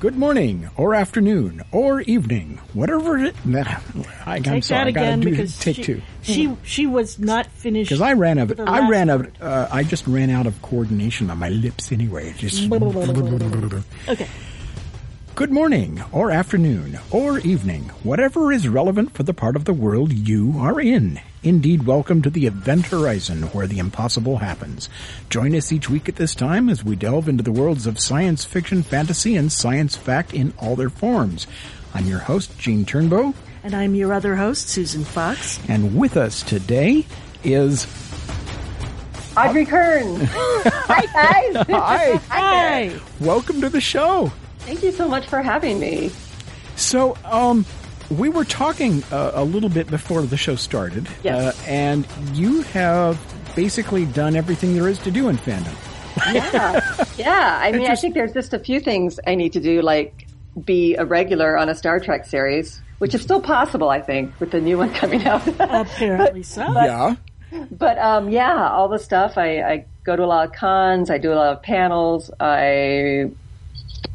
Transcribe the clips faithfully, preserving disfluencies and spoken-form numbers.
Good morning, or afternoon, or evening, whatever it... I, I'm take sorry, that again, do, because take she, two. She she was not finished. Because I ran out of I ran out. Uh, I just ran out of coordination on my lips anyway. Just okay. Good morning, or afternoon, or evening, whatever is relevant for the part of the world you are in. Indeed, welcome to the Event Horizon, where the impossible happens. Join us each week at this time as we delve into the worlds of science fiction, fantasy, and science fact in all their forms. I'm your host, Gene Turnbow. And I'm your other host, Susan Fox. And with us today is... Audrey Kearns. Hi, guys. Hi. Hi. Welcome to the show. Thank you so much for having me. So, um... we were talking uh, a little bit before the show started, yes. uh, and you have basically done everything there is to do in fandom. yeah, yeah. I mean, just, I think there's just a few things I need to do, like be a regular on a Star Trek series, which is still possible, I think, with the new one coming out. Apparently but, so. But, yeah. But, um, yeah, all the stuff. I, I go to a lot of cons. I do a lot of panels. I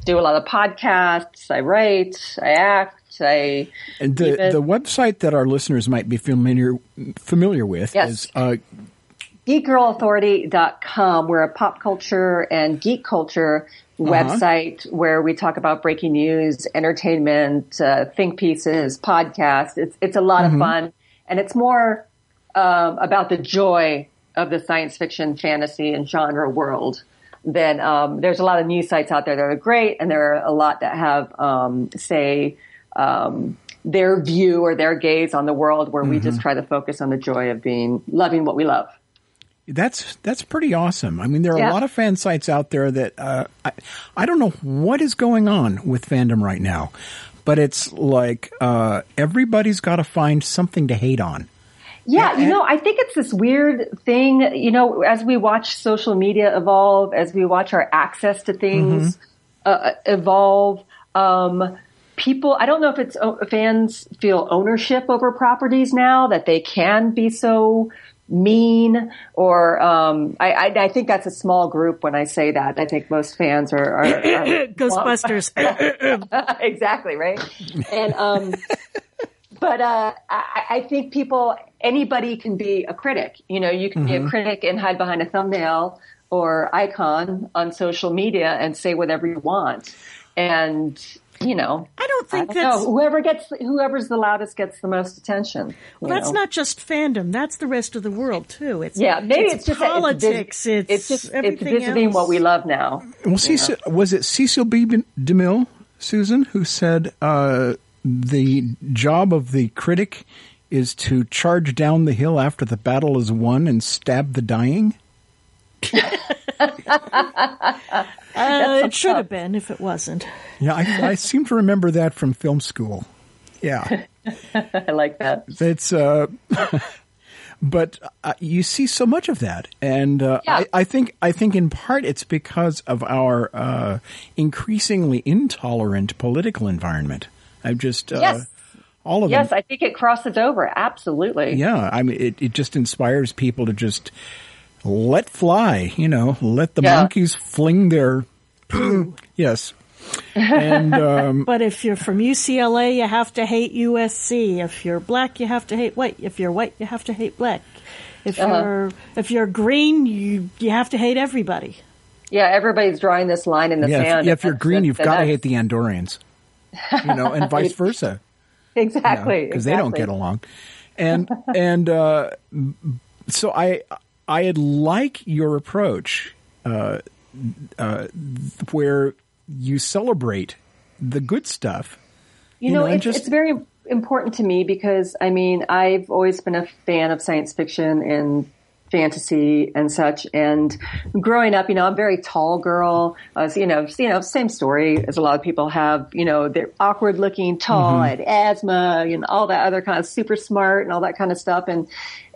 do a lot of podcasts. I write. I act. I and the even, the website that our listeners might be familiar familiar with yes. is uh, Geek Girl Authority dot com. We're a pop culture and geek culture uh-huh. website where we talk about breaking news, entertainment, uh, think pieces, podcasts. It's it's a lot mm-hmm. of fun, and it's more um, about the joy of the science fiction, fantasy, and genre world. Than um, there's a lot of news sites out there that are great, and there are a lot that have um, say. Um, their view or their gaze on the world, where mm-hmm. we just try to focus on the joy of being loving what we love. That's that's pretty awesome. I mean, there are yeah. a lot of fan sites out there that uh, I, I don't know what is going on with fandom right now, but it's like uh, everybody's got to find something to hate on. Yeah, you know, I think it's this weird thing. You know, as we watch social media evolve, as we watch our access to things mm-hmm. uh, evolve. Um, People, I don't know if it's fans feel ownership over properties now that they can be so mean or, um, I, I, I think that's a small group when I say that. I think most fans are, are, are Ghostbusters. Exactly, right? And, um, but, uh, I, I think people, anybody can be a critic. You know, you can mm-hmm. be a critic and hide behind a thumbnail or icon on social media and say whatever you want. And, you know, I don't think I don't that's know. whoever gets whoever's the loudest gets the most attention. Well, that's know. not just fandom; that's the rest of the world too. It's yeah, maybe it's, it's just politics. It's it's just it's visiting what we love now. Well, Cecil, was it Cecil B. DeMille, Susan, who said uh, the job of the critic is to charge down the hill after the battle is won and stab the dying? uh, it should have been if it wasn't. Yeah, I, I seem to remember that from film school. Yeah, I like that. It's, uh, but uh, you see so much of that, and uh, yeah. I, I think I think in part it's because of our uh, increasingly intolerant political environment. I've just uh, yes. All of yes, them. I think it crosses over absolutely. Yeah, I mean, it, it just inspires people to just. Let fly, you know, let the yeah. monkeys fling their poo. Yes. And, um, but if you're from U C L A, you have to hate U S C. If you're black, you have to hate white. If you're white, you have to hate black. If uh-huh. you're if you're green, you you have to hate everybody. Yeah, everybody's drawing this line in the yeah, sand. If, yeah, if you're green, you've got to hate the Andorians, you know, and vice versa. Exactly. Because you know, exactly. they don't get along. And and uh, so I I'd like your approach uh, uh, where you celebrate the good stuff. You, you know, know it's, just... it's very important to me because, I mean, I've always been a fan of science fiction and fantasy and such. And growing up, you know, I'm a very tall girl. I was, you know, you know, same story as a lot of people have. You know, they're awkward looking, tall, mm-hmm. I had asthma, and you know, all that other kind of super smart and all that kind of stuff. And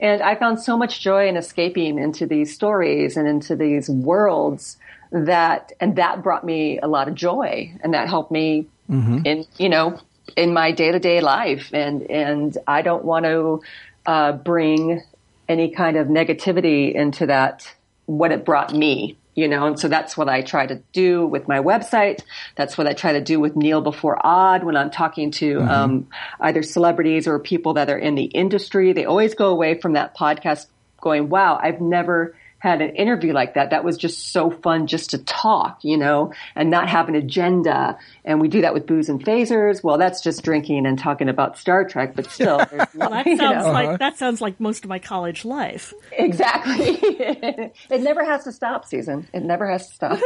and I found so much joy in escaping into these stories and into these worlds that, and that brought me a lot of joy, and that helped me mm-hmm. in, you know, in my day to day life. And and I don't want to uh, bring any kind of negativity into that, what it brought me, you know? And so that's what I try to do with my website. That's what I try to do with Kneel Before Odd when I'm talking to mm-hmm. um, either celebrities or people that are in the industry. They always go away from that podcast going, wow, I've never had an interview like that. That was just so fun just to talk, you know, and not have an agenda. And we do that with Booze and Phasers. Well, that's just drinking and talking about Star Trek, but still. Well, that sounds know. like uh-huh. that sounds like most of my college life. Exactly. It never has to stop, Susan. It never has to stop.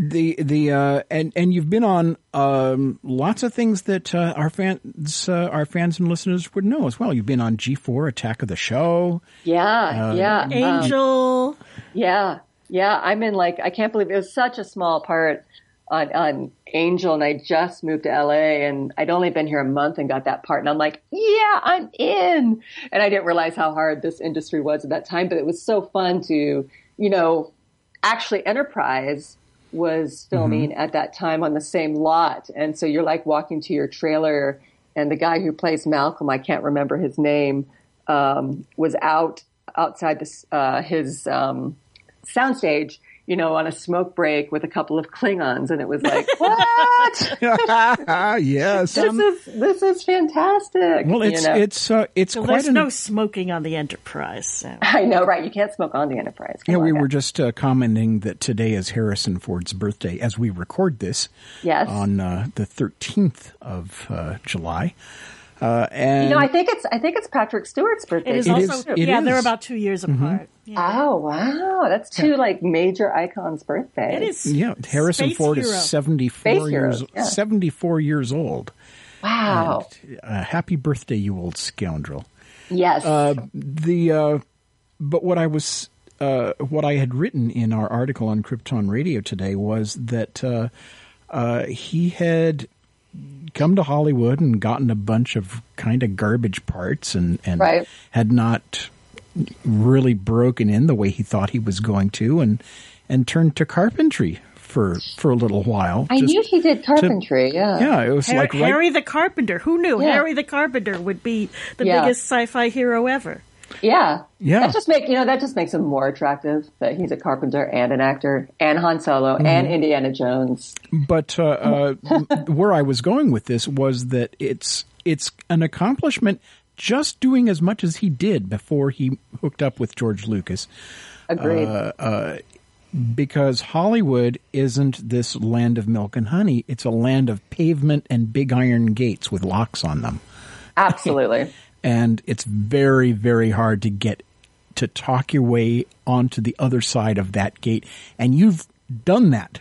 the the uh, and and you've been on um, lots of things that uh, our fans uh, our fans and listeners would know as well. You've been on G four Attack of the Show. Yeah, uh, yeah. Um, Angel. Yeah. Yeah. I'm in like, I can't believe it was such a small part on, on Angel. And I just moved to L A and I'd only been here a month and got that part. And I'm like, yeah, I'm in. And I didn't realize how hard this industry was at that time, but it was so fun to, you know, actually Enterprise was filming mm-hmm. at that time on the same lot. And so you're like walking to your trailer and the guy who plays Malcolm, I can't remember his name, um, was out outside this, uh, his um, soundstage, you know, on a smoke break with a couple of Klingons. And it was like, what? Yes. This um, is, this is fantastic. Well, it's, you know? it's, uh, it's so quite there's an... no smoking on the Enterprise. So. I know, right. You can't smoke on the Enterprise. Come yeah. We were out. just uh, commenting that today is Harrison Ford's birthday as we record this yes. on uh, the thirteenth of uh, July. Uh, and you know, I think it's I think it's Patrick Stewart's birthday. It is it also is, it yeah, is. They're about two years apart. Mm-hmm. Yeah. Oh wow, that's two yeah. like major icons' birthdays. It is. Yeah, Harrison Space Ford Hero. is seventy-four Space years yeah. seventy-four years old. Wow! And, uh, happy birthday, you old scoundrel! Yes. Uh, the uh, but what I was uh, what I had written in our article on Krypton Radio today was that uh, uh, he had come to Hollywood and gotten a bunch of kind of garbage parts and, and right. had not really broken in the way he thought he was going to and, and turned to carpentry for, for a little while. I knew he did carpentry. To, yeah. Yeah. It was Harry, like right, Harry the Carpenter. Who knew yeah. Harry the Carpenter would be the yeah. biggest sci-fi hero ever. Yeah. Yeah. That just make, you know, that just makes him more attractive that he's a carpenter and an actor and Han Solo mm-hmm. and Indiana Jones. But uh, uh, where I was going with this was that it's it's an accomplishment just doing as much as he did before he hooked up with George Lucas. Agreed. Uh, uh, because Hollywood isn't this land of milk and honey. It's a land of pavement and big iron gates with locks on them. Absolutely. And it's very, very hard to get to talk your way onto the other side of that gate. And you've done that.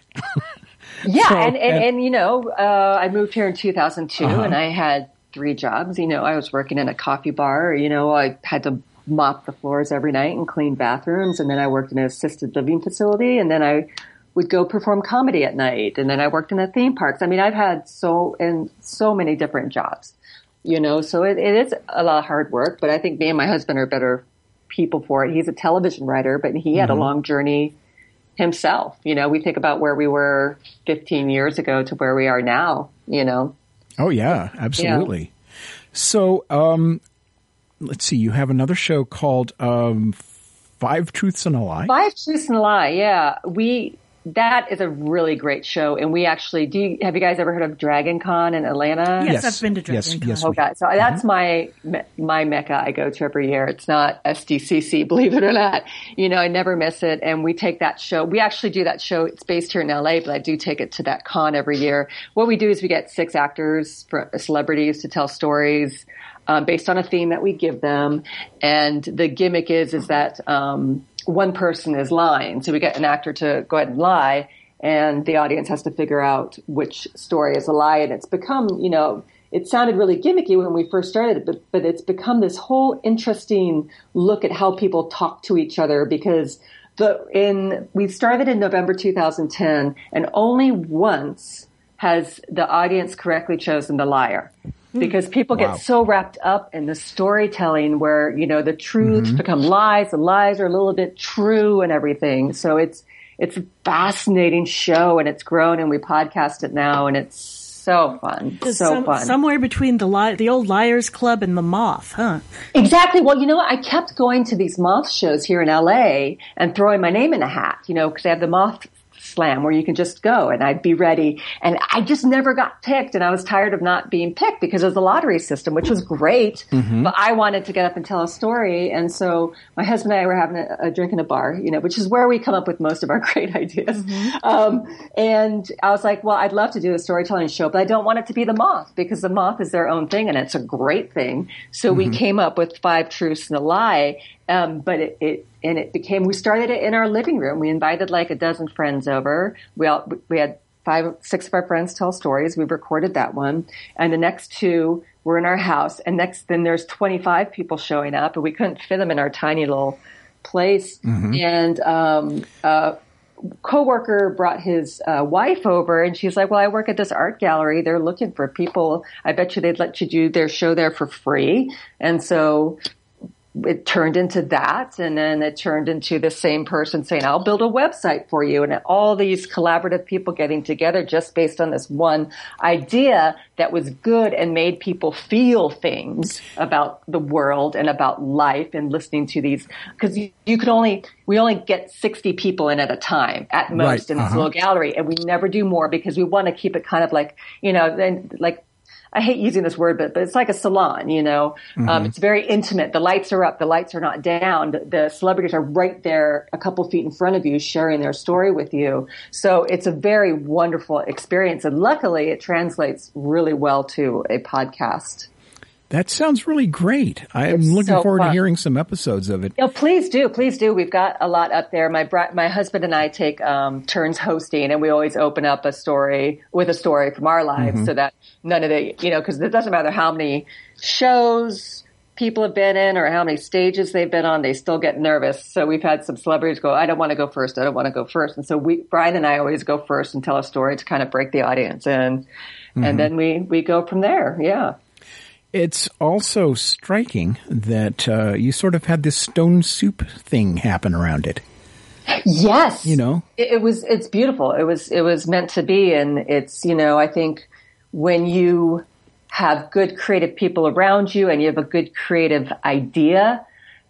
yeah. So, and, and, and, you know, uh, I moved here in two thousand two uh-huh. and I had three jobs. You know, I was working in a coffee bar. You know, I had to mop the floors every night and clean bathrooms. And then I worked in an assisted living facility. And then I would go perform comedy at night. And then I worked in a theme parks. I mean, I've had so and so many different jobs. You know, so it, it is a lot of hard work, but I think me and my husband are better people for it. He's a television writer, but he had mm-hmm. a long journey himself. You know, we think about where we were fifteen years ago to where we are now, you know. Oh, yeah, absolutely. Yeah. So um, let's see, you have another show called um, Five Truths and a Lie. Five Truths and a Lie, yeah. We That is a really great show. And we actually, do you, have you guys ever heard of Dragon Con in Atlanta? Yes, yes. I've been to Dragon yes, Con. Yes, oh, God. So uh-huh. that's my my mecca I go to every year. It's not S D C C, believe it or not. You know, I never miss it. And we take that show. We actually do that show. It's based here in L A, but I do take it to that con every year. What we do is we get six actors, for celebrities to tell stories. uh, based on a theme that we give them. And the gimmick is, is that um, one person is lying. So we get an actor to go ahead and lie, and the audience has to figure out which story is a lie. And it's become, you know, it sounded really gimmicky when we first started it, but, but it's become this whole interesting look at how people talk to each other, because the in we started in November two thousand ten, and only once has the audience correctly chosen the liar. Because people wow. get so wrapped up in the storytelling where, you know, the truths mm-hmm. become lies, the lies are a little bit true and everything. So it's it's a fascinating show, and it's grown, and we podcast it now, and it's so fun. So Some, fun. Somewhere between the li- the old Liars Club and the Moth, huh? Exactly. Well, you know what? I kept going to these Moth shows here in L A and throwing my name in a hat, you know, because they have the Moth Slam where you can just go, and I'd be ready. And I just never got picked, and I was tired of not being picked because of the lottery system, which was great. Mm-hmm. But I wanted to get up and tell a story. And so my husband and I were having a, a drink in a bar, you know, which is where we come up with most of our great ideas. Mm-hmm. Um, and I was like, well, I'd love to do a storytelling show, but I don't want it to be the Moth, because the Moth is their own thing, and it's a great thing. So mm-hmm. we came up with Five Truths and a Lie. Um, but it, it, and it became, we started it in our living room. We invited like a dozen friends over. We all, we had five, six of our friends tell stories. We recorded that one. And the next two were in our house. And next, then there's twenty-five people showing up, and we couldn't fit them in our tiny little place. Mm-hmm. And, um, uh, coworker brought his uh, wife over, and she's like, well, I work at this art gallery. They're looking for people. I bet you they'd let you do their show there for free. And so it turned into that, and then it turned into the same person saying, I'll build a website for you, and all these collaborative people getting together just based on this one idea that was good and made people feel things about the world and about life, and listening to these, because you, you could only we only get sixty people in at a time at most, right, in this uh-huh. little gallery, and we never do more, because we want to keep it kind of like, you know, then like, I hate using this word, but, but it's like a salon, you know. Mm-hmm. Um, it's very intimate. The lights are up. The lights are not down. The, the celebrities are right there a couple feet in front of you, sharing their story with you. So it's a very wonderful experience. And luckily, it translates really well to a podcast. That sounds really great. I am it's looking so forward fun. to hearing some episodes of it. No, please do. Please do. We've got a lot up there. My bri- my husband and I take um, turns hosting, and we always open up a story with a story from our lives, mm-hmm. so that none of the, you know, because it doesn't matter how many shows people have been in or how many stages they've been on, they still get nervous. So we've had some celebrities go, I don't want to go first. I don't want to go first. And so we, Brian and I always go first and tell a story to kind of break the audience in. Mm-hmm. And then we, we go from there. Yeah. It's also striking that uh, you sort of had this stone soup thing happen around it. Yes, you know, it, it was it's beautiful. It was it was meant to be, and it's, you know, I think when you have good creative people around you and you have a good creative idea,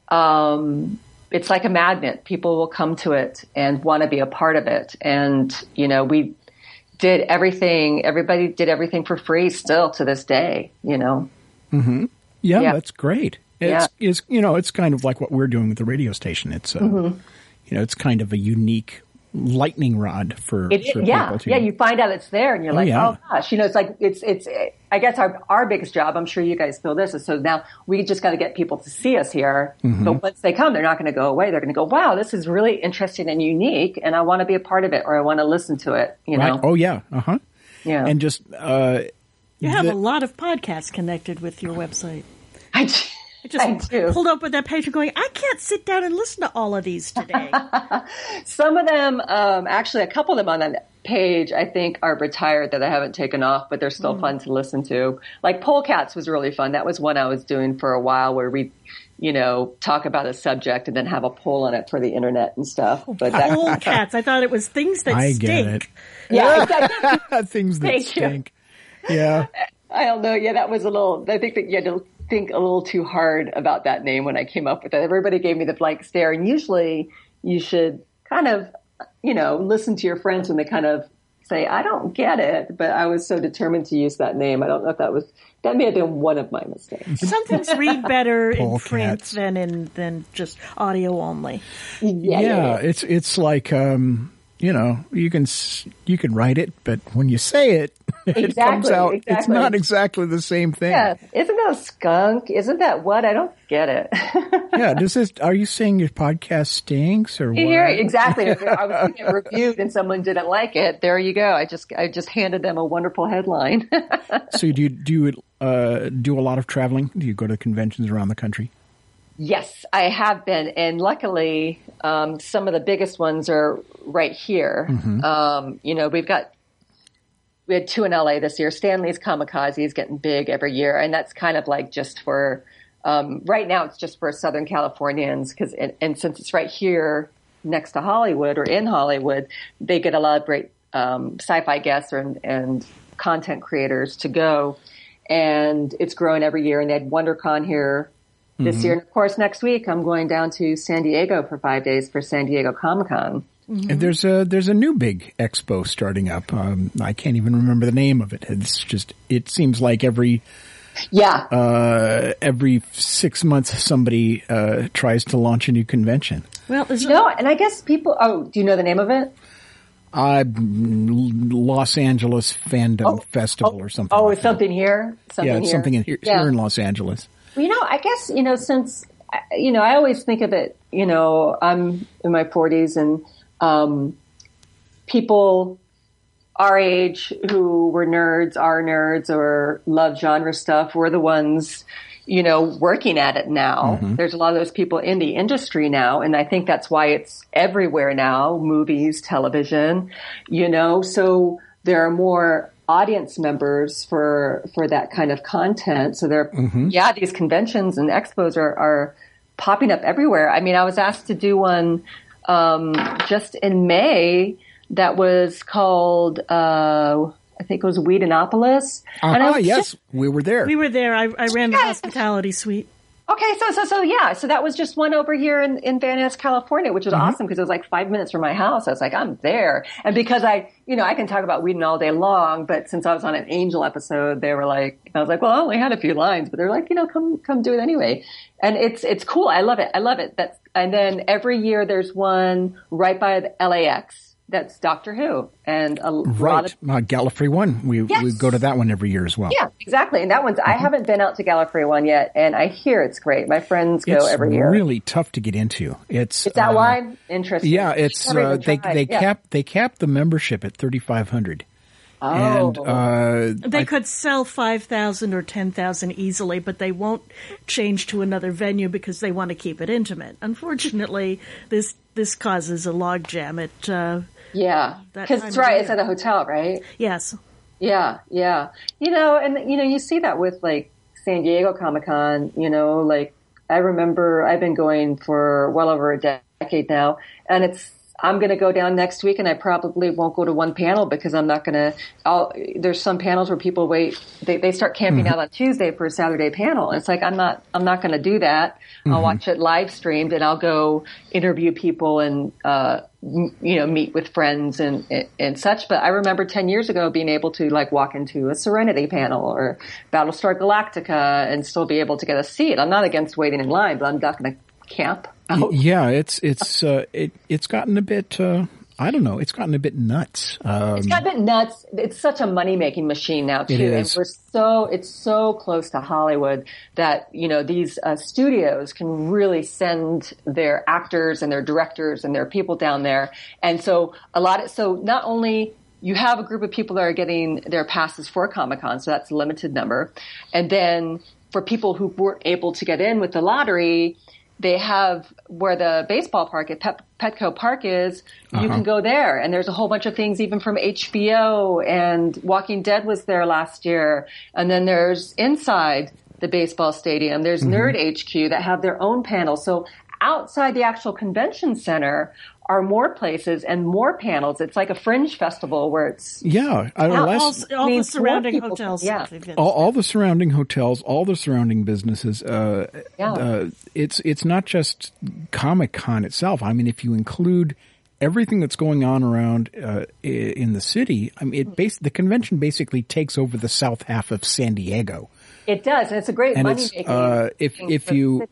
um, it's like a magnet. People will come to it and want to be a part of it, and you know we did everything. Everybody did everything for free still to this day. You know. Mm-hmm. Yeah, yeah, that's great. It's, yeah. it's, you know, it's kind of like what we're doing with the radio station. It's, uh, mm-hmm. you know, it's kind of a unique lightning rod for, it, for yeah, people. To, yeah, you find out it's there, and you're oh, like, yeah. oh gosh, you know, it's like it's it's. It, I guess our our biggest job, I'm sure you guys feel this, is so now we just got to get people to see us here. Mm-hmm. But once they come, they're not going to go away. They're going to go, wow, this is really interesting and unique, and I want to be a part of it, or I want to listen to it. You right. know? Oh yeah, uh huh. Yeah, and just. uh You have the, a lot of podcasts connected with your website. I, I just I do. pulled up with that page and going, I can't sit down and listen to all of these today. Some of them, um, actually a couple of them on that page, I think are retired that I haven't taken off, but they're still mm. fun to listen to. Like Polecats was really fun. That was one I was doing for a while where we, you know, talk about a subject and then have a poll on it for the internet and stuff. But that, Polecats, I thought it was things that I stink. Get it. Yeah, exactly. Things that Thank stink. You. Yeah, I don't know. Yeah, that was a little. I think that you had to think a little too hard about that name when I came up with it. Everybody gave me the blank stare, and usually you should kind of, you know, listen to your friends when they kind of say, "I don't get it." But I was so determined to use that name. I don't know if that was that may have been one of my mistakes. Some things read better in print than in than just audio only. Yeah, yeah, yeah. it's it's like um, you know, you can you can write it, but when you say it. Exactly. It comes out, exactly. It's not exactly the same thing. Yeah. Isn't that a skunk? Isn't that what? I don't get it. Yeah. This is, are you saying your podcast stinks or what? Here, exactly. I was getting reviewed and someone didn't like it. There you go. I just, I just handed them a wonderful headline. So do you, do you, uh, do a lot of traveling? Do you go to conventions around the country? Yes, I have been. And luckily, um, some of the biggest ones are right here. Mm-hmm. Um, you know, we've got, we had two in L A this year. Stanley's Kamikaze is getting big every year. And that's kind of like just for, um, right now it's just for Southern Californians. Cause, and, and since it's right here next to Hollywood or in Hollywood, they get a lot of great, um, sci-fi guests and, and content creators to go. And it's growing every year. And they had WonderCon here this mm-hmm. year. And of course, next week, I'm going down to San Diego for five days for San Diego Comic-Con. Mm-hmm. And there's a, there's a new big expo starting up. Um, I can't even remember the name of it. It's just, it seems like every, yeah, uh, every six months somebody, uh, tries to launch a new convention. Well, there's no, and I guess people, oh, do you know the name of it? Uh, Los Angeles Fandom oh, Festival oh, or something. Oh, like something that. Here? Something yeah, here. something in here, yeah. here in Los Angeles. You know, I guess, you know, since, you know, I always think of it, you know, I'm in my forties and um, people our age who were nerds, are nerds or love genre stuff were the ones, you know, working at it now. Mm-hmm. There's a lot of those people in the industry now. And I think that's why it's everywhere now, movies, television, you know, so there are more audience members for for that kind of content. So they're mm-hmm. yeah, these conventions and expos are, are popping up everywhere. I mean, I was asked to do one um, just in May that was called uh, I think it was Whedonopolis. Uh-huh, and I was yes, just, we were there. We were there. I, I ran the yeah. hospitality suite. Okay, so so so yeah, so that was just one over here in, in Van Ness, California, which was mm-hmm. awesome because it was like five minutes from my house. I was like, I'm there, and because I, you know, I can talk about Whedon all day long, but since I was on an Angel episode, they were like, I was like, well, I only had a few lines, but they're like, you know, come come do it anyway, and it's it's cool. I love it. I love it. That's and then every year there's one right by the L A X. That's Doctor Who and a right. lot of uh, Gallifrey One. We yes. we go to that one every year as well. Yeah, exactly. And that one's mm-hmm. I haven't been out to Gallifrey One yet, and I hear it's great. My friends go it's every year. It's really tough to get into. It's is that uh, why? Interesting. Yeah, it's uh, they they yeah. cap they cap the membership at thirty five hundred. Oh. And, uh, they I, could sell five thousand or ten thousand easily, but they won't change to another venue because they want to keep it intimate. Unfortunately, this, this causes a logjam at, uh, yeah, because it's right. It's at a hotel, right? Yes. Yeah. Yeah. You know, and you know, you see that with like San Diego Comic-Con, you know, like I remember I've been going for well over a decade now and it's, I'm going to go down next week and I probably won't go to one panel because I'm not going to, I'll, there's some panels where people wait, they, they start camping mm-hmm. out on Tuesday for a Saturday panel. It's like, I'm not, I'm not going to do that. Mm-hmm. I'll watch it live streamed and I'll go interview people and, uh, m- you know, meet with friends and, and, and such. But I remember ten years ago being able to like walk into a Serenity panel or Battlestar Galactica and still be able to get a seat. I'm not against waiting in line, but I'm not going to camp. Oh. Yeah, it's it's uh, it it's gotten a bit. Uh, I don't know. It's gotten a bit nuts. Um, it's gotten a bit nuts. It's such a money making machine now too, and we're so it's so close to Hollywood that you know these uh, studios can really send their actors and their directors and their people down there, and so a lot of so not only. You have a group of people that are getting their passes for Comic-Con, so that's a limited number, and then for people who weren't able to get in with the lottery. They have where the baseball park at Pep, Petco Park is, you uh-huh. can go there. And there's a whole bunch of things even from H B O and Walking Dead was there last year. And then there's inside the baseball stadium. There's mm-hmm. Nerd H Q that have their own panel. So outside the actual convention center are more places and more panels. It's like a fringe festival where it's... Yeah. I all, all, all the surrounding hotels. Yeah. All, all the surrounding hotels, all the surrounding businesses. Uh, yeah. uh, it's it's not just Comic-Con itself. I mean, if you include everything that's going on around uh, in the city, I mean, it bas- the convention basically takes over the south half of San Diego. It does. And it's a great and money-making. Uh, if, if you...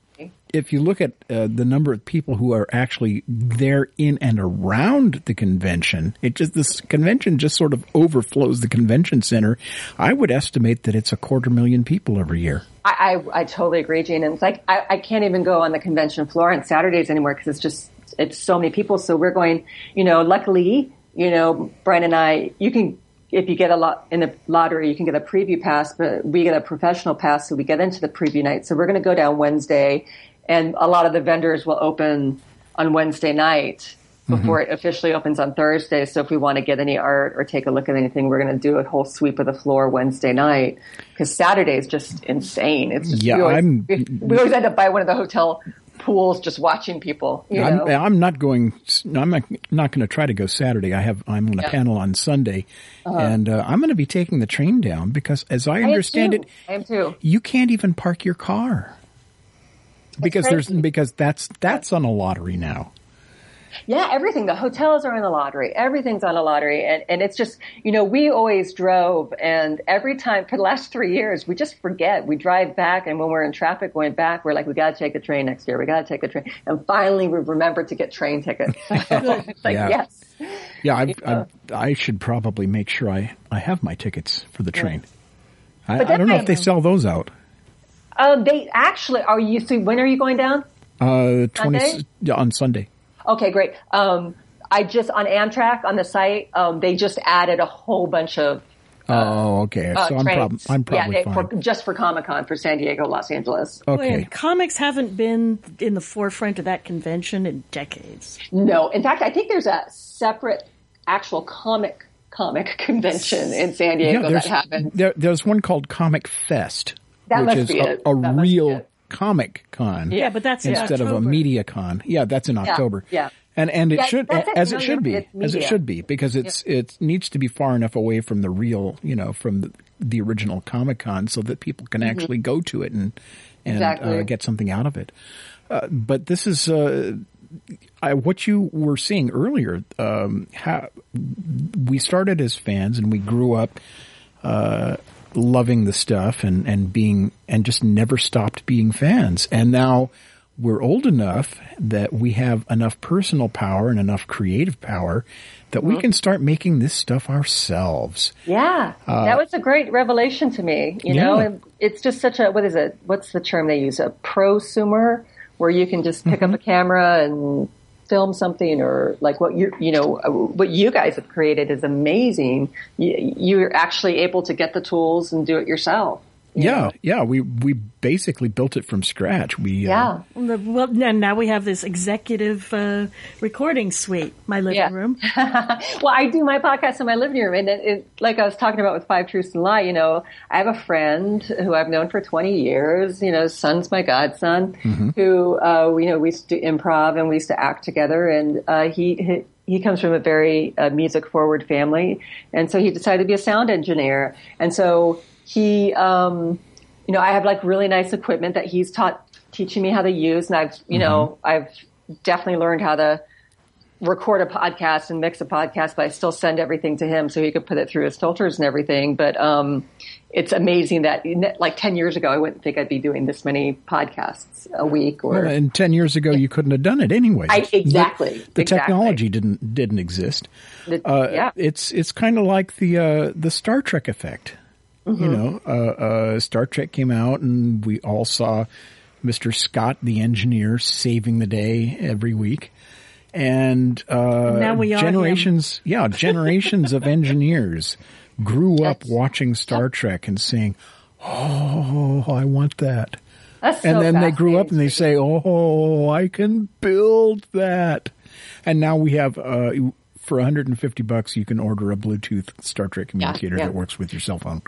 if you look at uh, the number of people who are actually there in and around the convention, it just, this convention just sort of overflows the convention center. I would estimate that it's a quarter million people every year. I, I, I totally agree, Gene. And it's like, I, I can't even go on the convention floor on Saturdays anymore because it's just, it's so many people. So we're going, you know, luckily, you know, Brian and I, you can, if you get a lot in the lottery, you can get a preview pass, but we get a professional pass. So we get into the preview night. So we're going to go down Wednesday, and a lot of the vendors will open on Wednesday night before mm-hmm. it officially opens on Thursday. So if we want to get any art or take a look at anything, we're going to do a whole sweep of the floor Wednesday night, because Saturday is just insane. It's just, yeah, we, always, I'm, we, we always end up by one of the hotel pools just watching people. You know? I'm, I'm not going. I'm not, not going to try to go Saturday. I have. I'm on a yeah. panel on Sunday, uh-huh. and uh, I'm going to be taking the train down because, as I, I understand it, I am too. You can't even park your car because there's because that's that's on a lottery now. Yeah, everything. The hotels are on the lottery. Everything's on a lottery. And, and it's just, you know, we always drove. And every time for the last three years, we just forget. We drive back. And when we're in traffic going back, we're like, we got to take the train next year. We got to take the train. And finally, we remember to get train tickets. It's like, yeah. yes. Yeah, I've, you know? I've, I should probably make sure I, I have my tickets for the train. Yeah. I, I don't know I, if they sell those out. Uh, they actually are. You see, when are you going down? Uh, twenty Sunday? Yeah, on Sunday. Okay, great. Um, I just, on Amtrak, on the site, um, they just added a whole bunch of uh, Oh, okay. So uh, I'm, prob- I'm probably yeah, they, fine. For, just for Comic-Con, for San Diego, Los Angeles. Okay. And comics haven't been in the forefront of that convention in decades. No. In fact, I think there's a separate actual comic comic convention in San Diego yeah, that happens. There, there's one called Comic Fest, that which must is be a, a that real... Must be Comic Con, yeah, but that's instead in of a media con. Yeah, that's in October. Yeah, yeah. and and it yeah, should as it should be as it should be because it's yeah. it needs to be far enough away from the real, you know, from the, the original Comic Con, so that people can actually mm-hmm. go to it and and exactly. uh, get something out of it. Uh, but this is uh, I, what you were seeing earlier. Um, how we started as fans and we grew up. Uh, loving the stuff and, and being, and just never stopped being fans. And now we're old enough that we have enough personal power and enough creative power that mm-hmm. we can start making this stuff ourselves. Yeah. Uh, that was a great revelation to me. You yeah. know, it, it's just such a, what is it? What's the term they use? A prosumer, where you can just pick mm-hmm. up a camera and film something, or like what you you know what you guys have created is amazing. You, you're actually able to get the tools and do it yourself. You yeah, know? yeah. We we basically built it from scratch. We yeah. Uh, well, now we have this executive uh, recording suite, my living yeah. room. Well, I do my podcast in my living room, and it, it, like I was talking about with Five Truths and a Lie, you know, I have a friend who I've known for twenty years. You know, son's my godson, mm-hmm. who uh, you know we used to improv and we used to act together, and uh, he. he He comes from a very uh, music-forward family, and so he decided to be a sound engineer. And so he, um, you know, I have like really nice equipment that he's taught, teaching me how to use, and I've, you mm-hmm. know, I've definitely learned how to record a podcast and mix a podcast, but I still send everything to him so he could put it through his filters and everything. But um, it's amazing that, like ten years ago, I wouldn't think I'd be doing this many podcasts a week. Or well, and ten years ago, you couldn't have done it anyway. I, exactly. The, the exactly. technology didn't didn't exist. The, uh, yeah. It's it's kind of like the uh, the Star Trek effect. Mm-hmm. You know, uh, uh, Star Trek came out, and we all saw Mister Scott, the engineer, saving the day every week. And uh, now we are generations, him. yeah, generations of engineers grew up That's, watching Star Trek and saying, "Oh, I want that." That's and so then they grew up and they say, "Oh, I can build that." And now we have, uh, for one hundred fifty bucks, you can order a Bluetooth Star Trek communicator yeah, yeah. that works with your cell phone.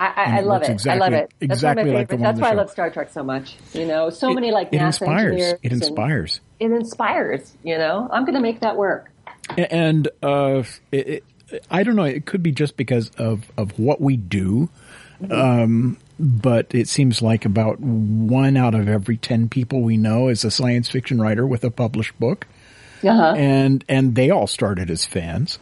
I, I, love it. Exactly, I love it. I love it. Exactly like the one. That's why I love Star Trek so much. You know, so it, many like NASA inspires. engineers. It inspires. It inspires. You know, I'm going to make that work. And uh, it, it, I don't know. It could be just because of, of what we do, mm-hmm. um, but it seems like about one out of every ten people we know is a science fiction writer with a published book, uh-huh. and and they all started as fans.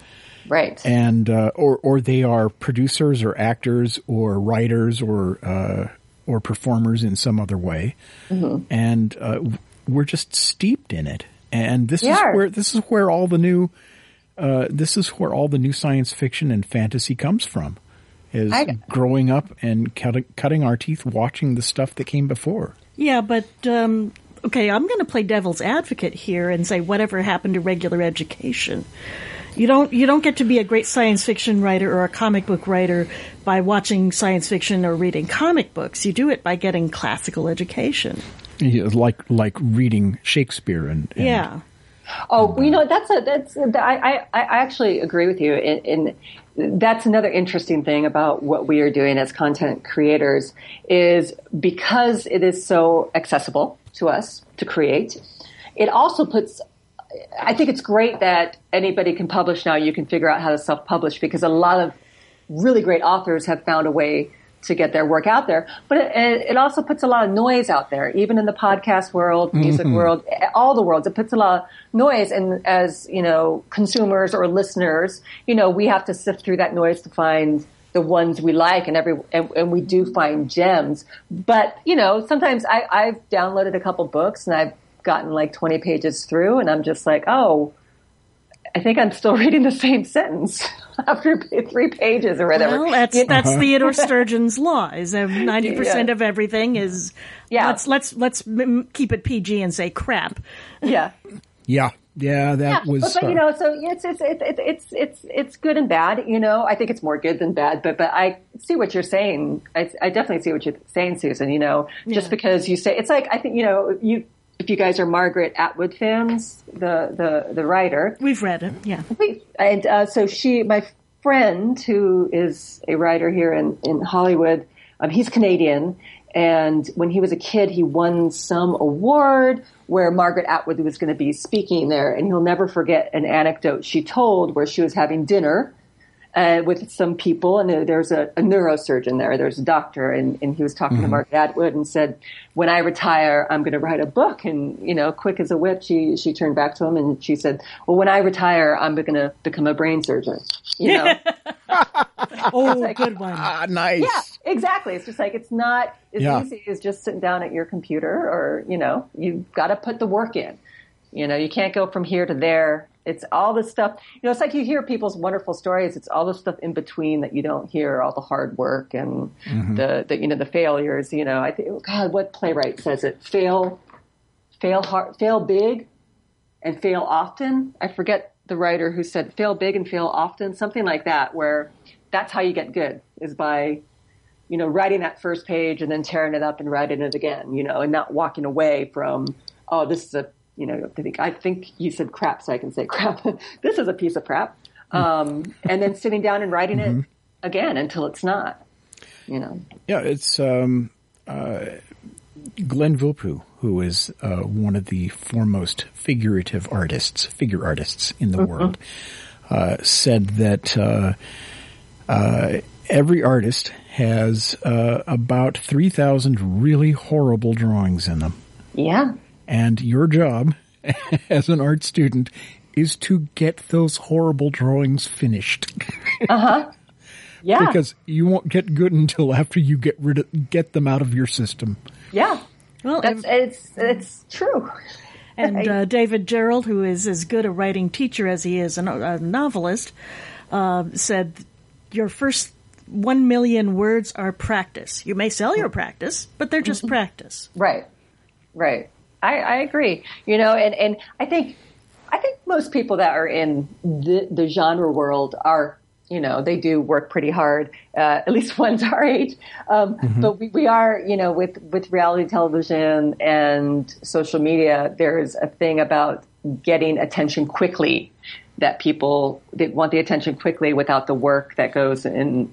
Right. And, uh, or, or they are producers or actors or writers or, uh, or performers in some other way. Mm-hmm. And uh, we're just steeped in it. And this yeah. is where this is where all the new uh, this is where all the new science fiction and fantasy comes from, is I, growing up and cut, cutting our teeth watching the stuff that came before. Yeah, but um, okay, I'm going to play devil's advocate here and say, whatever happened to regular education? You don't you don't get to be a great science fiction writer or a comic book writer by watching science fiction or reading comic books. You do it by getting classical education. Yeah, like like reading Shakespeare and, and yeah. Oh, and, you know, that's a that's a, I, I I actually agree with you, and that's another interesting thing about what we are doing as content creators, is because it is so accessible to us to create. It also puts, I think it's great that anybody can publish now. You can figure out how to self-publish, because a lot of really great authors have found a way to get their work out there. But it, it also puts a lot of noise out there, even in the podcast world, music mm-hmm. world, all the worlds. It puts a lot of noise. And as, you know, consumers or listeners, you know, we have to sift through that noise to find the ones we like, and every and, and we do find gems. But, you know, sometimes I, I've downloaded a couple books and I've gotten like twenty pages through, and I'm just like, oh, I think I'm still reading the same sentence after three pages or whatever. Well, that's, that's uh-huh. Theodore Sturgeon's law, is ninety percent yeah. of everything is, yeah. let's, let's, let's keep it P G and say crap. Yeah. Yeah. Yeah. That yeah. was, but, but uh, you know, so it's, it's, it's, it's, it's, it's good and bad. You know, I think it's more good than bad, but, but I see what you're saying. I, I definitely see what you're saying, Susan, you know, just yeah. because you say, it's like, I think, you know, you, if you guys are Margaret Atwood fans, the, the, the writer. We've read it, yeah. And uh, so she, my friend, who is a writer here in, in Hollywood, um, he's Canadian, and when he was a kid, he won some award where Margaret Atwood was going to be speaking there, and he'll never forget an anecdote she told where she was having dinner Uh, with some people, and there's a, a neurosurgeon there, there's a doctor, and, and he was talking mm-hmm. to Margaret Atwood and said, when I retire, I'm going to write a book. And, you know, quick as a whip, she, she turned back to him and she said, well, when I retire, I'm going to become a brain surgeon, you know? Oh, like, good one. Ah, nice. Yeah, exactly. It's just like, it's not as yeah. easy as just sitting down at your computer, or, you know, you've got to put the work in. You know, you can't go from here to there. It's all this stuff. You know, it's like you hear people's wonderful stories. It's all the stuff in between that you don't hear, all the hard work and mm-hmm. the, the, you know, the failures. You know, I think, oh God, what playwright says it? Fail, fail hard, fail big and fail often. I forget the writer who said fail big and fail often, something like that, where that's how you get good, is by, you know, writing that first page and then tearing it up and writing it again, you know, and not walking away from, oh, this is a, you know, I think, I think you said crap, so I can say crap. This is a piece of crap. Um, and then sitting down and writing mm-hmm. it again until it's not, you know. Yeah, it's um, uh, Glenn Vilppu, who is uh, one of the foremost figurative artists, figure artists in the mm-hmm. world, uh, said that uh, uh, every artist has uh, about three thousand really horrible drawings in them. Yeah. And your job as an art student is to get those horrible drawings finished. Uh-huh. Yeah. Because you won't get good until after you get rid of, get them out of your system. Yeah. Well, that's, it's it's true. And uh, David Gerald, who is as good a writing teacher as he is a, a novelist, uh, said your first one million words are practice. You may sell your practice, but they're just mm-hmm. practice. Right. Right. I, I agree, you know, and, and I think I think most people that are in the, the genre world are, you know, they do work pretty hard, uh, at least one's our age. Um, mm-hmm. But we, we are, you know, with, with reality television and social media, there is a thing about getting attention quickly, that people they want the attention quickly without the work that goes in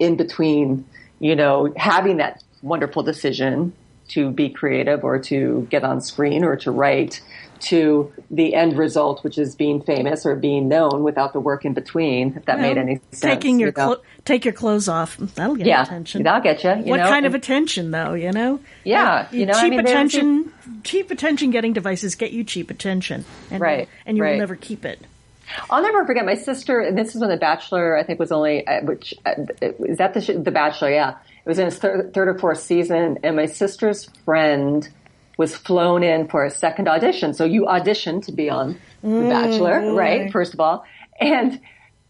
in between, you know, having that wonderful decision to be creative or to get on screen or to write, to the end result, which is being famous or being known without the work in between, if that well, made any sense. Taking your you know? clo- take your clothes off, that'll get yeah, attention. That'll get you. you what know? kind of attention, though, you know? Yeah. Uh, you know, cheap I mean, attention see- cheap attention getting devices get you cheap attention. And, right. And you right. will never keep it. I'll never forget my sister, and this is when The Bachelor, I think, was only, which, is that the, the Bachelor, yeah. It was in its third, third or fourth season, and my sister's friend was flown in for a second audition. So you auditioned to be on mm. The Bachelor, right? First of all. And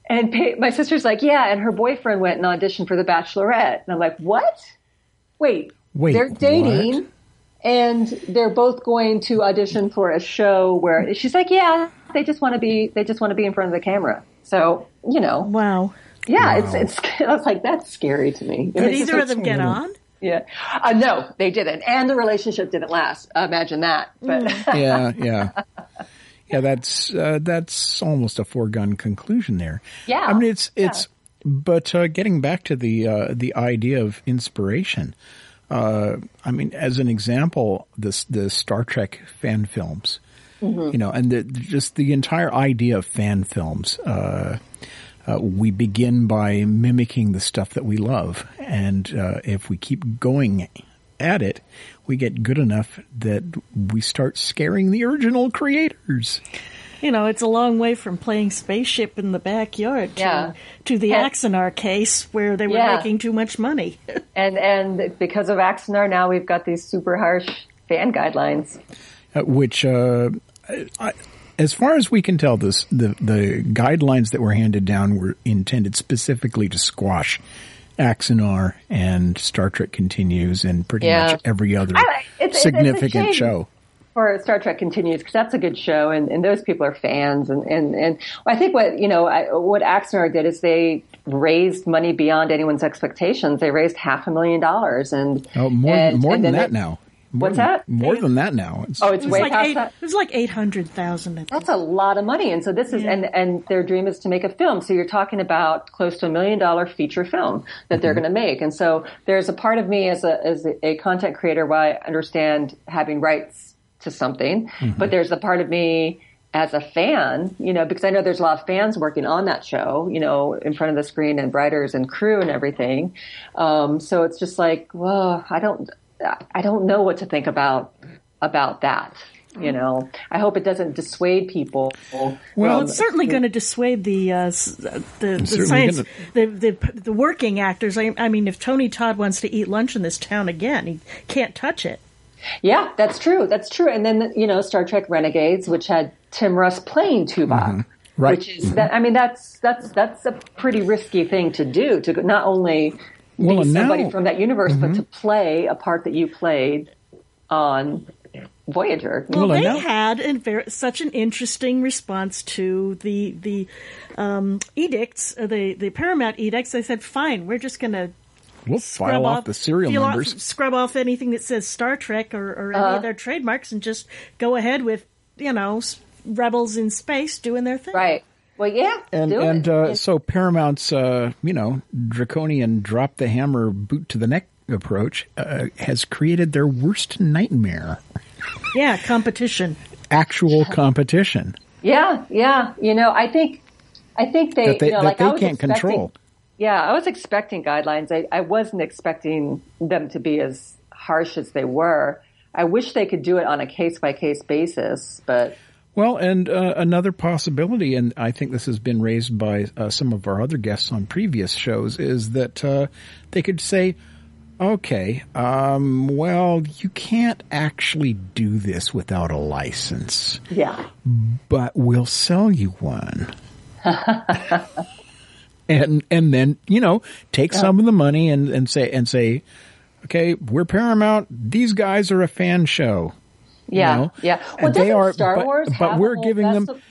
and pay, my sister's like, yeah, and her boyfriend went and auditioned for The Bachelorette. And I'm like, what? Wait, Wait they're dating, what? And they're both going to audition for a show where she's like, yeah, they just want to be, they just want to be in front of the camera. So, you know. Wow. Yeah, wow. it's it's. I was like, that's scary to me. Did either of them get on? Yeah, uh, no, they didn't, and the relationship didn't last. Imagine that. But yeah, yeah, yeah. That's uh, that's almost a foregone conclusion there. Yeah, I mean, it's it's. Yeah. But uh, getting back to the uh, the idea of inspiration, uh, I mean, as an example, this the Star Trek fan films, mm-hmm. you know, and the, just the entire idea of fan films. Uh, Uh, we begin by mimicking the stuff that we love, and uh, if we keep going at it, we get good enough that we start scaring the original creators. You know, it's a long way from playing spaceship in the backyard to, yeah. to the and, Axanar case where they were yeah. making too much money. and and because of Axanar, now we've got these super harsh fan guidelines. Uh, which, uh, I... As far as we can tell, this the, the guidelines that were handed down were intended specifically to squash Axanar and Star Trek Continues and pretty yeah. much every other I, it's, significant it's show. Or Star Trek Continues, because that's a good show, and, and those people are fans. And, and, and I think what you know I, what Axanar did is they raised money beyond anyone's expectations. They raised half a million dollars. and oh, More, and, more and than that it, now. More What's than, that? More eight, than that now. It's, oh, it's, it's way like past eight, that. It was like eight hundred thousand. That's a lot of money, and so this is, yeah. and and their dream is to make a film. So you're talking about close to a million dollar feature film that mm-hmm. they're going to make. And so there's a part of me as a as a content creator why I understand having rights to something, mm-hmm. but there's a part of me as a fan, you know, because I know there's a lot of fans working on that show, you know, in front of the screen and writers and crew and everything. Um, so it's just like, whoa, I don't. I don't know what to think about about that. You know, I hope it doesn't dissuade people. Well, well it's certainly going to dissuade the uh, the, the science, gonna... the, the the working actors. I, I mean, if Tony Todd wants to eat lunch in this town again, he can't touch it. Yeah, that's true. That's true. And then you know, Star Trek Renegades, which had Tim Russ playing Tuvok. Mm-hmm. Right. Which is mm-hmm. that. I mean, that's that's that's a pretty risky thing to do. To not only. Well, be somebody now, from that universe, mm-hmm. but to play a part that you played on Voyager. Well, well they now. had in ver- such an interesting response to the the um, edicts, the the Paramount edicts. They said, "Fine, we're just going to we'll file off, off the serial numbers, off, scrub off anything that says Star Trek or, or any uh, of their trademarks, and just go ahead with you know rebels in space doing their thing." Right. Well, yeah, and do and it. Uh, yeah. so Paramount's, uh, you know, draconian drop the hammer, boot to the neck approach uh, has created their worst nightmare. Yeah, competition. Actual competition. Yeah, yeah. You know, I think, I think they, that they, you know, that like they I was can't control. Yeah, I was expecting guidelines. I, I wasn't expecting them to be as harsh as they were. I wish they could do it on a case by case basis, but. Well, and uh, another possibility, and I think this has been raised by uh, some of our other guests on previous shows, is that uh, they could say, okay, um, well, you can't actually do this without a license. Yeah. But we'll sell you one. and and then, you know, take yeah. some of the money and, and say, and say, okay, we're Paramount. These guys are a fan show. Yeah, you know? yeah. Well, they are, Star but, Wars but we're giving them. Of-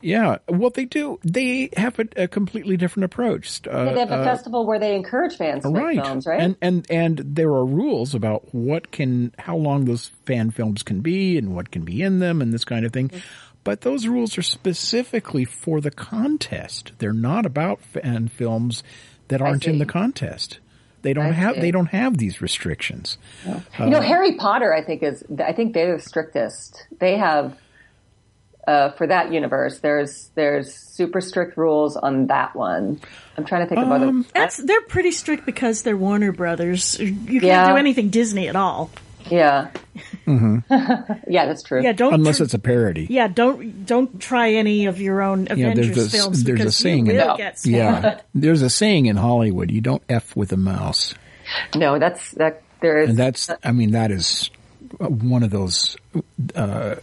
yeah, what they do, they have a, a completely different approach. Uh, yeah, they have a uh, festival where they encourage fans to right. make films, right? And and and there are rules about what can, how long those fan films can be, and what can be in them, and this kind of thing. Mm-hmm. But those rules are specifically for the contest. They're not about fan films that aren't in the contest. They don't I have. See. They don't have these restrictions. Yeah. You uh, know, Harry Potter. I think is. I think they're the strictest. They have uh, for that universe. There's there's super strict rules on that one. I'm trying to think of um, other. That's, they're pretty strict because they're Warner Brothers. You can't yeah. do anything Disney at all. Yeah. Mm-hmm. yeah, that's true. Yeah, don't unless tr- it's a parody. Yeah, don't don't try any of your own Avengers yeah, there's a, films there's because a saying you will in, get spoiled. Yeah, there's a saying in Hollywood: you don't f with a mouse. no, that's that there is. And that's, I mean, that is one of those uh,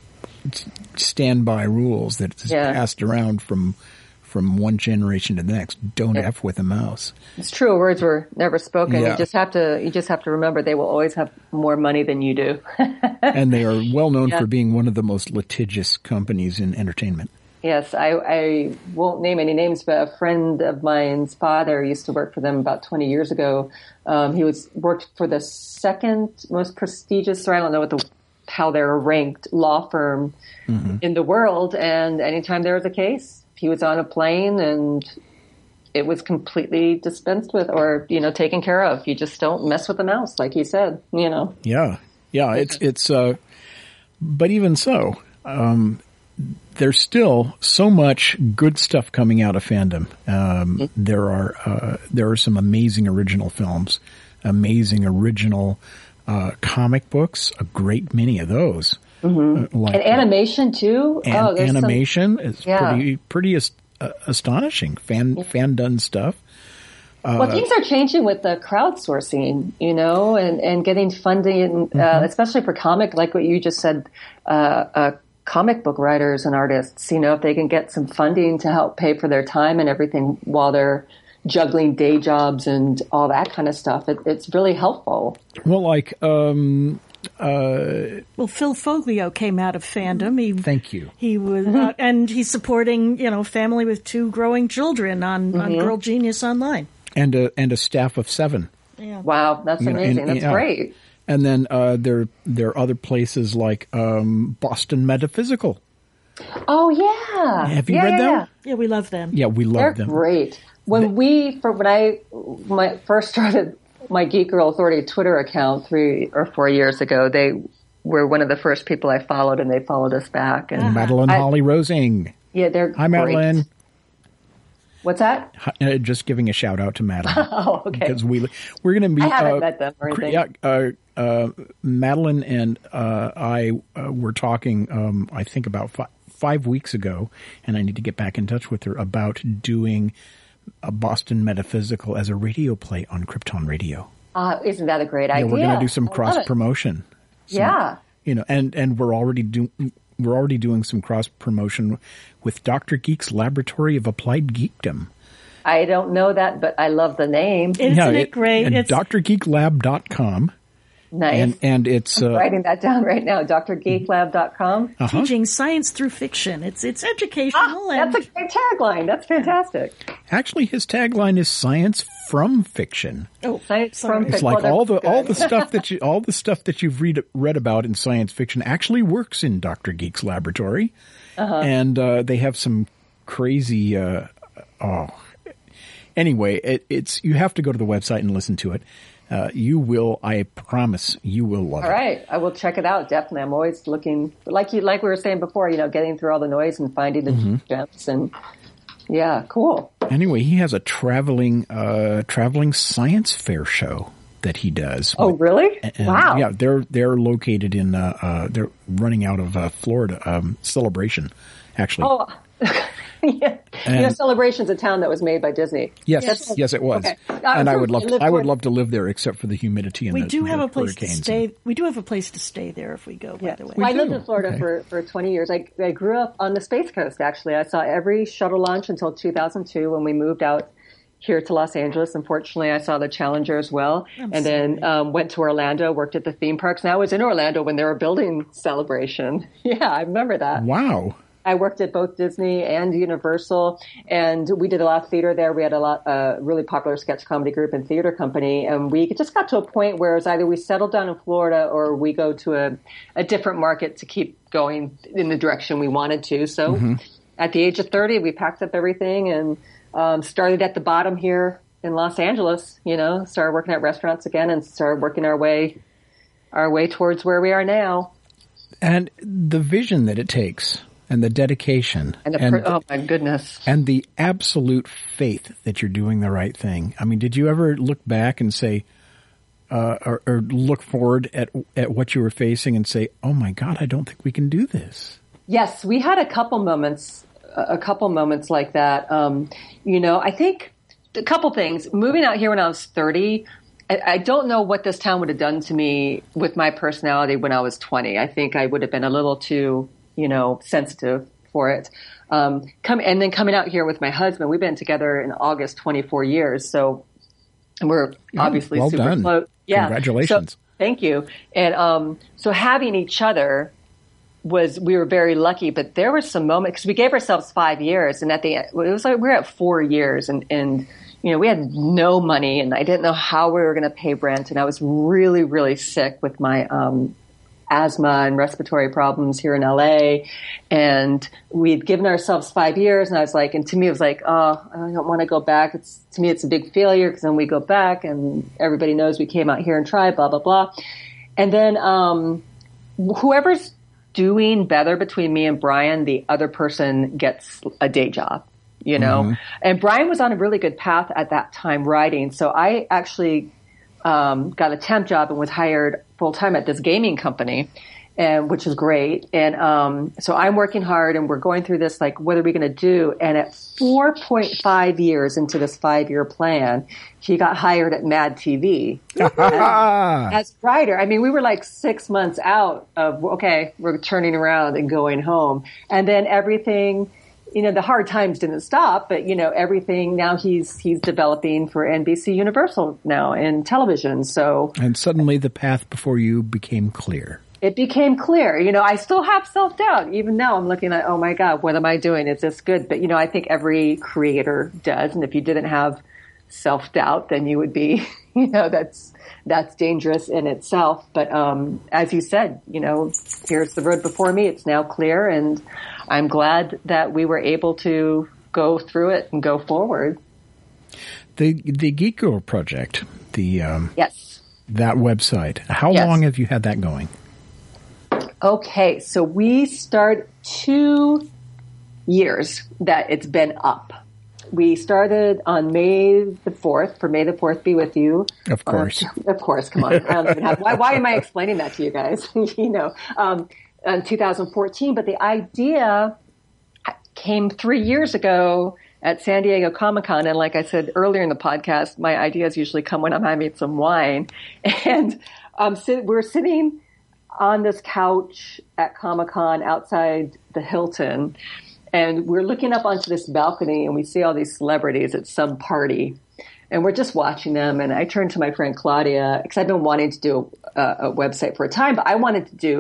standby rules that's yeah. passed around from from one generation to the next. Don't it, F with a mouse. It's true. Words were never spoken. Yeah. You just have to. You just have to remember they will always have more money than you do. And they are well known yeah. for being one of the most litigious companies in entertainment. Yes, I, I won't name any names, but a friend of mine's father used to work for them about twenty years ago. Um, he was worked for the second most prestigious, or I don't know what the how they're ranked, law firm mm-hmm. in the world. And anytime there was a case, he was on a plane and it was completely dispensed with or, you know, taken care of. You just don't mess with the mouse, like you said, you know. Yeah, yeah, it's, it's uh, but even so, um, there's still so much good stuff coming out of fandom. Um, mm-hmm. There are uh, there are some amazing original films, amazing original uh, comic books, a great many of those. Mm-hmm. Like, and animation too. And oh, animation some, is yeah. pretty pretty as, uh, astonishing. Fan yeah. fan done stuff. Uh, well, things are changing with the crowdsourcing, you know, and, and getting funding, and, mm-hmm. uh, especially for comic, like what you just said. Uh, uh, comic book writers and artists, you know, if they can get some funding to help pay for their time and everything while they're juggling day jobs and all that kind of stuff, it, it's really helpful. Well, like, um, uh, well, Phil Foglio came out of fandom. He, thank you. He was, uh, and he's supporting, you know, family with two growing children on, mm-hmm. on Girl Genius Online, and a and a staff of seven. Yeah. Wow, that's you amazing. Know, and, that's yeah. great. And then uh, there there are other places like um, Boston Metaphysical. Oh yeah, have you yeah, read yeah, them? Yeah. yeah, we love them. Yeah, we love They're them. They're great. When they- we for, when I my first started my Geek Girl Authority Twitter account three or four years ago, they were one of the first people I followed, and they followed us back. And uh-huh. Madeline I, Holly Rosing. Yeah, they're hi great. Madeline. What's that? Uh, just giving a shout out to Madeline. Oh, okay. Because we we're going to be. I haven't uh, met them or anything. Yeah, uh, uh, Madeline and uh, I uh, were talking. Um, I think about fi- five weeks ago, and I need to get back in touch with her about doing a Boston Metaphysical as a radio play on Krypton Radio. Uh, isn't that a great idea? Yeah, we're going to do some cross promotion. Yeah. You know, and and we're already doing. We're already doing some cross-promotion with Doctor Geek's Laboratory of Applied Geekdom. I don't know that, but I love the name. Isn't yeah, it great? And it's Dr Geek Lab dot com. Nice. And, and it's... I'm uh, writing that down right now, Dr Geek Lab dot com. Uh-huh. Teaching science through fiction. It's it's educational. Ah, and that's a great tagline. That's fantastic. Actually, his tagline is science from fiction. Oh, science from fiction. It's like well, all the good. all the stuff that you all the stuff that you've read read about in science fiction actually works in Doctor Geek's laboratory, uh-huh. and uh, they have some crazy. Uh, oh, anyway, it, it's you have to go to the website and listen to it. Uh, you will, I promise, you will love it. All right, I will check it out, definitely. I'm always looking, like you, like we were saying before, you know, getting through all the noise and finding the mm-hmm. gems, and yeah, cool. Anyway, he has a traveling, uh, traveling science fair show that he does. Oh, with, really? And, wow. Yeah, they're they're located in, uh, uh, they're running out of uh, Florida, um, Celebration, actually. Oh. yeah. And, you know, Celebration's a town that was made by Disney. Yes, yes, yes it was. Okay. I and I would love to, I would love to live there, except for the humidity and we the We do have a place to stay. And... We do have a place to stay there if we go. Yeah. By the way, well, I lived in Florida okay. for, for twenty years. I I grew up on the Space Coast. Actually, I saw every shuttle launch until two thousand two when we moved out here to Los Angeles. Unfortunately, I saw the Challenger as well, I'm and sorry. then um, went to Orlando, worked at the theme parks. And I was in Orlando when they were building Celebration. Yeah, I remember that. Wow. I worked at both Disney and Universal, and we did a lot of theater there. We had a lot, a uh, really popular sketch comedy group and theater company, and we just got to a point where it was either we settled down in Florida or we go to a, a different market to keep going in the direction we wanted to. So mm-hmm. at the age of thirty, we packed up everything and um, started at the bottom here in Los Angeles, you know, started working at restaurants again and started working our way, our way towards where we are now. And the vision that it takes... And the dedication. And, the, and oh, my goodness. And the absolute faith that you're doing the right thing. I mean, did you ever look back and say, uh, or, or look forward at at what you were facing and say, oh, my God, I don't think we can do this? Yes, we had a couple moments, a couple moments like that. Um, you know, I think a couple things. Moving out here when I was thirty, I, I don't know what this town would have done to me with my personality when I was twenty. I think I would have been a little too, you know, sensitive for it. Um, come and then coming out here with my husband, we've been together in August twenty-four years, so we're obviously well super done. Close. Yeah, congratulations! So, thank you. And um, so having each other was we were very lucky, but there were some moments because we gave ourselves five years, and at the end, it was like we were at four years, and and you know we had no money, and I didn't know how we were going to pay rent, and I was really really sick with my um. asthma and respiratory problems here in L A, and we'd given ourselves five years, and I was like, and to me it was like, oh, I don't want to go back. It's to me it's a big failure because then we go back and everybody knows we came out here and tried, blah blah blah. And then um whoever's doing better between me and Brian, the other person gets a day job, you know. Mm-hmm. And Brian was on a really good path at that time writing, so I actually Um, got a temp job and was hired full time at this gaming company, and which is great. And um, so I'm working hard, and we're going through this like, what are we going to do? And at four point five years into this five year plan, he got hired at Mad T V as writer. I mean, we were like six months out of okay, we're turning around and going home, and then everything. You know, the hard times didn't stop, but, you know, everything now he's he's developing for N B C Universal now and television. So and suddenly the path before you became clear. It became clear. You know, I still have self-doubt. Even now I'm looking at, oh, my God, what am I doing? Is this good? But, you know, I think every creator does. And if you didn't have self-doubt, then you would be, you know, that's that's dangerous in itself. But um, as you said, you know, here's the road before me. It's now clear. And I'm glad that we were able to go through it and go forward. The the Geek Girl Project, the um, yes, that website. How yes. long have you had that going? Okay, so we start two years that it's been up. We started on May the fourth for May the fourth be with you. Of course, uh, of course. Come on, I don't even have, why, why am I explaining that to you guys? You know. Um, in two thousand fourteen, but the idea came three years ago at San Diego Comic-Con. And like I said earlier in the podcast, my ideas usually come when I'm having some wine. And um, so we're sitting on this couch at Comic-Con outside the Hilton, and we're looking up onto this balcony, and we see all these celebrities at some party. And we're just watching them. And I turned to my friend Claudia, because I've been wanting to do a, a website for a time, but I wanted to do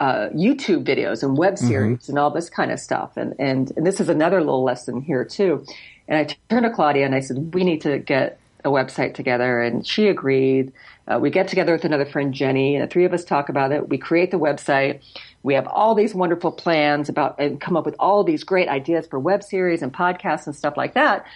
uh, YouTube videos and web series mm-hmm. and all this kind of stuff. And, and, and this is another little lesson here too. And I turned to Claudia and I said, we need to get a website together. And she agreed. Uh, we get together with another friend, Jenny, and the three of us talk about it. We create the website. We have all these wonderful plans about and come up with all these great ideas for web series and podcasts and stuff like that.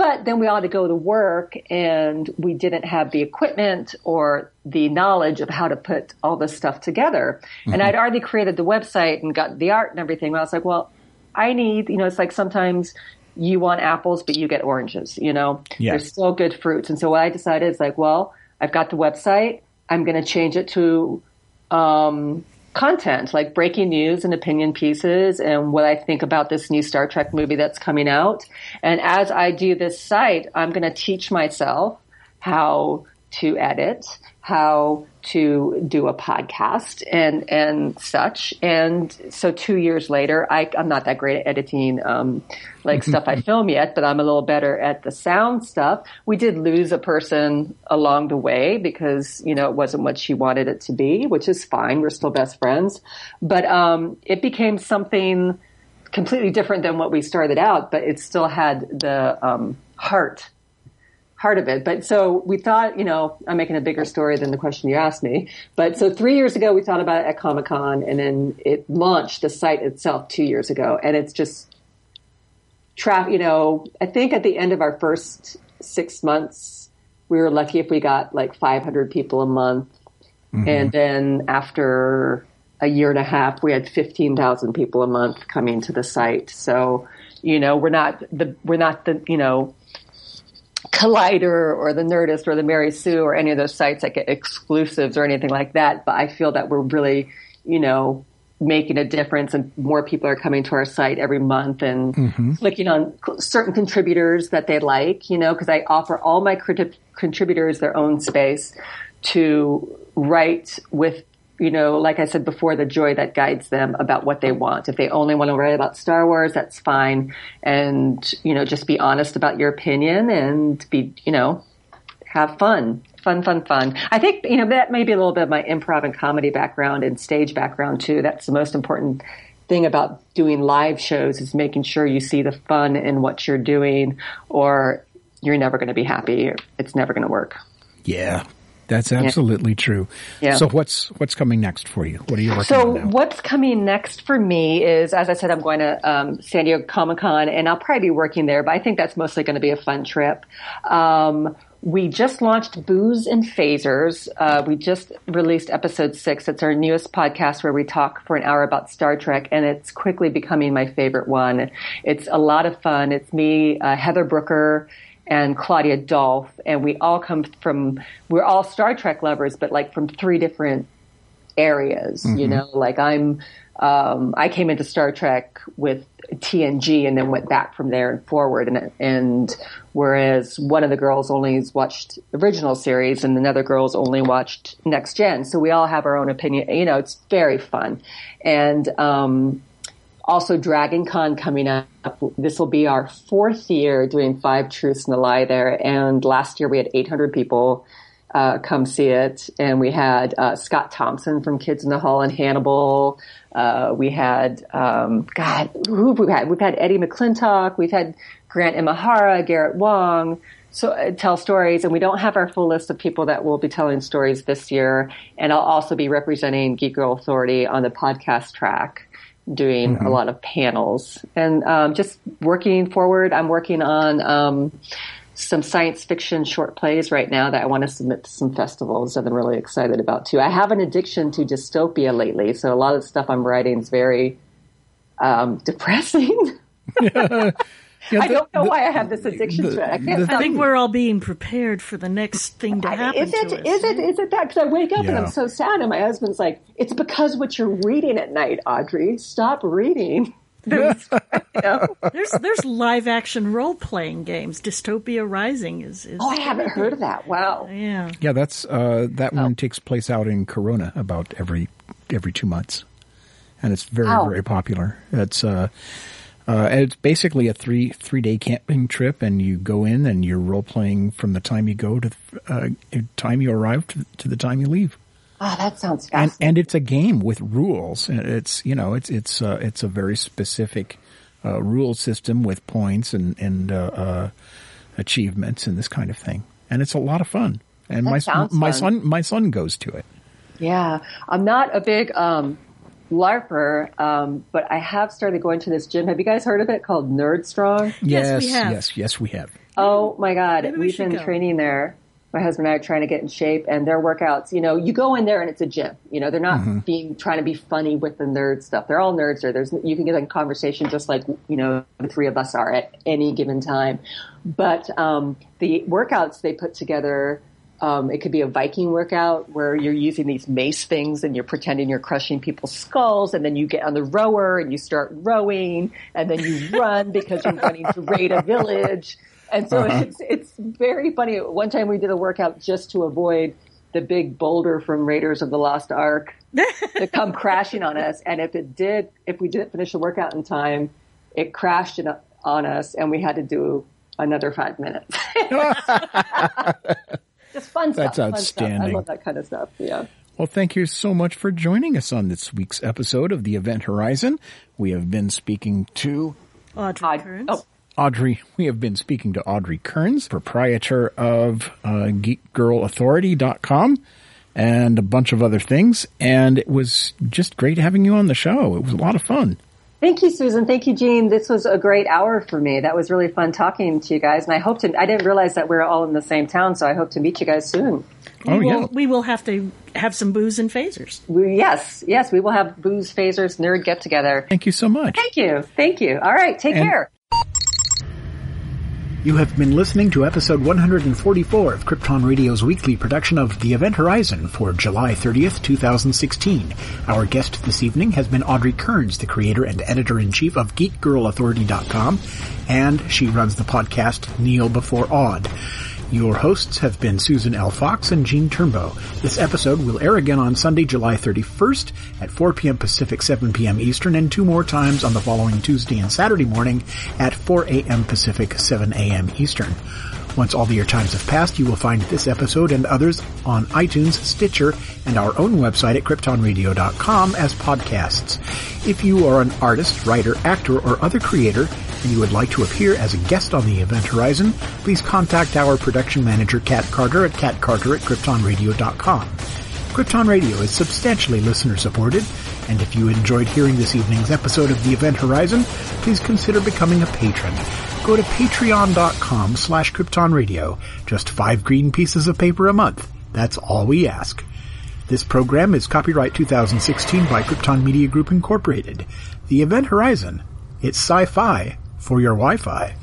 But then we ought to go to work, and we didn't have the equipment or the knowledge of how to put all this stuff together. Mm-hmm. And I'd already created the website and got the art and everything. And I was like, well, I need, you know, it's like sometimes you want apples, but you get oranges, you know, yes. They're still good fruits. And so what I decided is like, well, I've got the website. I'm going to change it to um, content, like breaking news and opinion pieces and what I think about this new Star Trek movie that's coming out. And as I do this site, I'm going to teach myself how to edit, how to do a podcast and, and such. And so two years later, I, I'm not that great at editing, um, like stuff I film yet, but I'm a little better at the sound stuff. We did lose a person along the way because, you know, it wasn't what she wanted it to be, which is fine. We're still best friends, but, um, it became something completely different than what we started out, but it still had the, um, heart Heart of it. But so we thought, you know, I'm making a bigger story than the question you asked me. But so three years ago, we thought about it at Comic-Con, and then it launched the site itself two years ago. And it's just, tra- you know, I think at the end of our first six months, we were lucky if we got like five hundred people a month. Mm-hmm. And then after a year and a half, we had fifteen thousand people a month coming to the site. So, you know, we're not the, we're not the, you know, Collider or the Nerdist or the Mary Sue or any of those sites that get exclusives or anything like that. But I feel that we're really, you know, making a difference, and more people are coming to our site every month and mm-hmm. clicking on certain contributors that they like, you know, because I offer all my crit- contributors their own space to write with, you know, like I said before, the joy that guides them about what they want. If they only want to write about Star Wars, that's fine. And, you know, just be honest about your opinion and be, you know, have fun. Fun, fun, fun. I think, you know, that may be a little bit of my improv and comedy background and stage background, too. That's the most important thing about doing live shows is making sure you see the fun in what you're doing, or you're never going to be happy. Or it's never going to work. Yeah, that's absolutely yeah. true. Yeah. So what's what's coming next for you? What are you working so on now? So what's coming next for me is, as I said, I'm going to um, San Diego Comic-Con, and I'll probably be working there, but I think that's mostly going to be a fun trip. Um We just launched Booze and Phasers. Uh, we just released episode six. It's our newest podcast where we talk for an hour about Star Trek, and it's quickly becoming my favorite one. It's a lot of fun. It's me, uh, Heather Brooker, and Claudia Dolph, and we all come from, we're all Star Trek lovers, but like from three different areas, mm-hmm. you know, like I'm, um, I came into Star Trek with T N G and then went back from there and forward. And, and whereas one of the girls only watched original series and another girl's only watched Next Gen. So we all have our own opinion. You know, it's very fun. And, um, also Dragon Con coming up. This will be our fourth year doing Five Truths and a Lie there. And last year we had eight hundred people Uh, come see it. And we had uh, Scott Thompson from Kids in the Hall and Hannibal. Uh, we had, um, God, who have we had? We've had Eddie McClintock. We've had Grant Imahara, Garrett Wong. So uh, tell stories. And we don't have our full list of people that will be telling stories this year. And I'll also be representing Geek Girl Authority on the podcast track, doing mm-hmm. a lot of panels and um, just working forward. I'm working on, um, some science fiction short plays right now that I want to submit to some festivals that I'm really excited about too. I have an addiction to dystopia lately, so a lot of the stuff I'm writing is very um, depressing. yeah. Yeah, I the, don't know the, why I have this addiction the, to it. I, can't I think we're all being prepared for the next thing to happen. I, is it? To us. Is it? Is it that? Because I wake up yeah. and I'm so sad, and my husband's like, "It's because what you're reading at night, Audrey. Stop reading." There's, you know, there's there's live action role playing games. Dystopia Rising is, is oh I haven't crazy. heard of that. Wow. Yeah. Yeah, that's uh, that oh. one takes place out in Corona about every every two months, and it's very oh. very popular. It's uh, uh, it's basically a three three day camping trip, and you go in and you're role playing from the time you go to the uh, time you arrive to, to the time you leave. Oh, that sounds fascinating. And, and it's a game with rules. It's, you know, it's it's uh, it's a very specific uh, rule system with points and and uh, uh, achievements and this kind of thing. And it's a lot of fun. And that my sounds my fun. son my son goes to it. Yeah, I'm not a big um, LARPer, um, but I have started going to this gym. Have you guys heard of it called Nerd Strong? Yes, yes, we have. yes, yes, we have. Oh my God, Maybe we've we been go. training there. My husband and I are trying to get in shape, and their workouts, you know, you go in there and it's a gym. You know, they're not mm-hmm. being trying to be funny with the nerd stuff. They're all nerds there. There's, you can get in conversation just like, you know, the three of us are at any given time. But um, the workouts they put together, um, it could be a Viking workout where you're using these mace things and you're pretending you're crushing people's skulls, and then you get on the rower and you start rowing, and then you run because you're running to raid a village. And so uh-huh. it's it's very funny. One time we did a workout just to avoid the big boulder from Raiders of the Lost Ark to come crashing on us. And if it did, if we didn't finish the workout in time, it crashed in, on us, and we had to do another five minutes. Just fun stuff. That's outstanding. Fun stuff. I love that kind of stuff. Yeah. Well, thank you so much for joining us on this week's episode of the Event Horizon. We have been speaking to Audrey Aud- Kearns. Oh. Audrey, we have been speaking to Audrey Kearns, proprietor of uh, Geek Girl Authority dot com and a bunch of other things. And it was just great having you on the show. It was a lot of fun. Thank you, Susan. Thank you, Gene. This was a great hour for me. That was really fun talking to you guys. And I hope to, I didn't realize that we were all in the same town, so I hope to meet you guys soon. We, oh, will, yeah. we will have to have some booze and phasers. We, yes, yes, we will have booze, phasers, nerd get-together. Thank you so much. Thank you. Thank you. All right, take and- care. You have been listening to episode one forty-four of Krypton Radio's weekly production of The Event Horizon for July thirtieth, two thousand sixteen. Our guest this evening has been Audrey Kearns, the creator and editor-in-chief of Geek Girl Authority dot com, and she runs the podcast Kneel Before Aud. Your hosts have been Susan L. Fox and Gene Turnbow. This episode will air again on Sunday, July thirty-first at four p.m. Pacific, seven p.m. Eastern, and two more times on the following Tuesday and Saturday morning at four a.m. Pacific, seven a.m. Eastern. Once all the air times have passed, you will find this episode and others on iTunes, Stitcher, and our own website at Krypton Radio dot com as podcasts. If you are an artist, writer, actor, or other creator, and you would like to appear as a guest on The Event Horizon, please contact our production manager, Kat Carter, at cat carter at krypton radio dot com. Krypton Radio is substantially listener-supported, and if you enjoyed hearing this evening's episode of The Event Horizon, please consider becoming a patron. Go to patreon.com slash Krypton Radio. Just five green pieces of paper a month. That's all we ask. This program is copyright two thousand sixteen by Krypton Media Group Incorporated. The Event Horizon. It's sci-fi for your Wi-Fi.